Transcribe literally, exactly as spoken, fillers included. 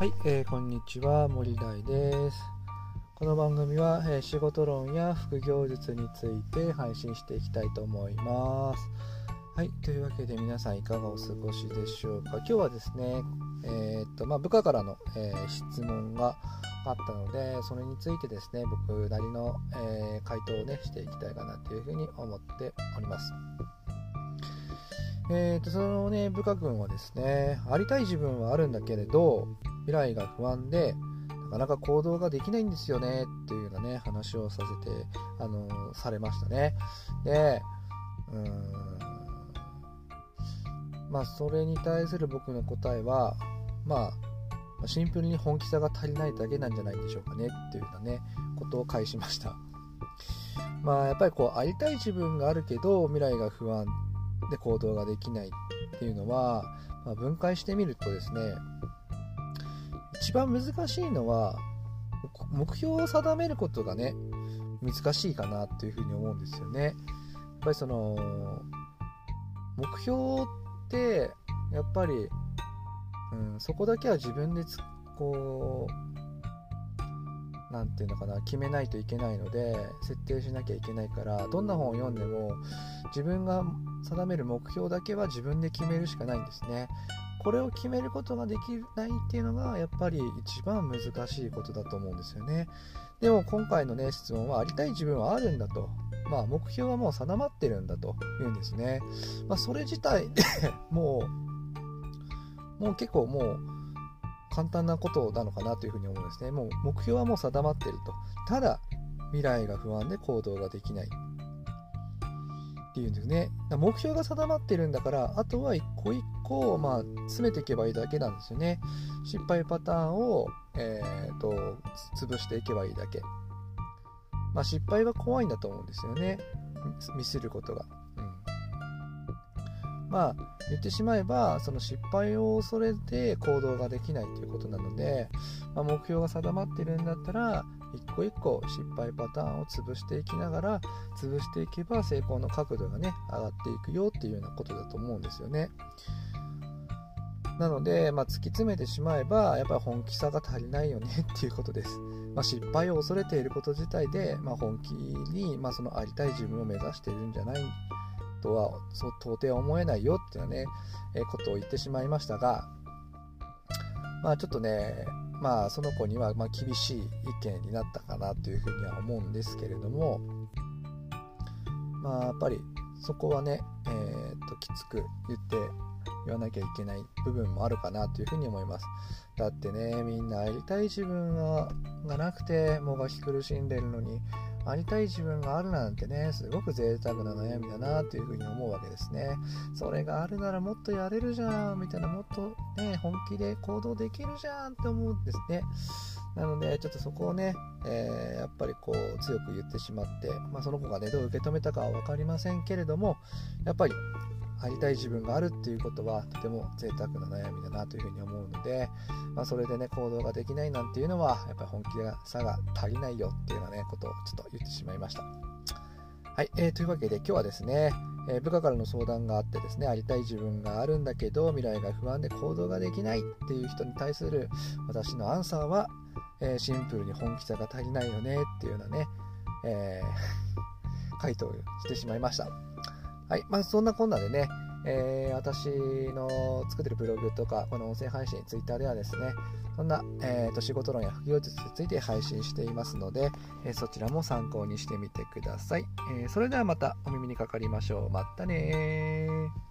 はい、えー、こんにちは、森大です。この番組は、えー、仕事論や副業術について配信していきたいと思います。はい、というわけで皆さんいかがお過ごしでしょうか。今日はですね、えーっとまあ、部下からの、えー、質問があったので、それについてですね、僕なりの、えー、回答をねしていきたいかなというふうに思っております。えー、とそのね、部下君はですね、ありたい自分はあるんだけれど、未来が不安でなかなか行動ができないんですよねっていうようなね話をさせて、あのー、されましたね。で、うーん、まあそれに対する僕の答えは、まあシンプルに本気さが足りないだけなんじゃないでしょうかねっていうようなねことを返しました。まあやっぱりこう、ありたい自分があるけど未来が不安で行動ができないっていうのは、まあ、分解してみるとですね、一番難しいのは目標を定めることがね難しいかなというふうに思うんですよね。やっぱりその目標ってやっぱり、うん、そこだけは自分でつこうなんていうのかな決めないといけないので、設定しなきゃいけないから、どんな本を読んでも自分が定める目標だけは自分で決めるしかないんですね。これを決めることができないっていうのがやっぱり一番難しいことだと思うんですよね。でも今回のね質問は、ありたい自分はあるんだと、まあ目標はもう定まってるんだというんですね。まあそれ自体でもうもう結構もう簡単なことなのかなというふうに思うんですね。もう目標はもう定まってると、ただ未来が不安で行動ができないっていうんですね。目標が定まってるんだから、あとは一個一個、まあ、詰めていけばいいだけなんですよね。失敗パターンを、えー、と潰していけばいいだけ、まあ、失敗は怖いんだと思うんですよね、ミスることが、うん、まあ言ってしまえばその失敗を恐れて行動ができないということなので、まあ、目標が定まってるんだったら一個一個失敗パターンを潰していきながら、潰していけば成功の角度がね上がっていくよっていうようなことだと思うんですよね。なので、まあ、突き詰めてしまえばやっぱり本気さが足りないよねっていうことです。まあ、失敗を恐れていること自体で、まあ、本気に、まあ、そのありたい自分を目指しているんじゃないとはそう到底思えないよっていうね、えー、ことを言ってしまいましたが、まあちょっとね、まあその子にはまあ厳しい意見になったかなというふうには思うんですけれども、まあやっぱりそこはね、えー、ときつく言って言わなきゃいけない部分もあるかなというふうに思います。だってね、みんなありたい自分がなくてもがき苦しんでるのに、ありたい自分があるなんてね、すごく贅沢な悩みだなというふうに思うわけですね。それがあるならもっとやれるじゃんみたいな、もっとね本気で行動できるじゃんって思うんですね。なのでちょっとそこをね、えー、やっぱりこう強く言ってしまって、まあ、その子がねどう受け止めたかは分かりませんけれども、やっぱりありたい自分があるっていうことはとても贅沢な悩みだなというふうに思うので、まあ、それでね行動ができないなんていうのはやっぱり本気さが足りないよっていうようなねことをちょっと言ってしまいました。はい、えー、というわけで今日はですね、えー、部下からの相談があってですね、ありたい自分があるんだけど未来が不安で行動ができないっていう人に対する私のアンサーは、えー、シンプルに本気さが足りないよねっていうようなね、えー、回答をしてしまいました。はい、まあ、そんなこんなでね、えー、私の作ってるブログとかこの音声配信、ツイッターではですね、そんな、えー、と仕事論や副業術について配信していますので、えー、そちらも参考にしてみてください。えー、それではまたお耳にかかりましょう。またねー。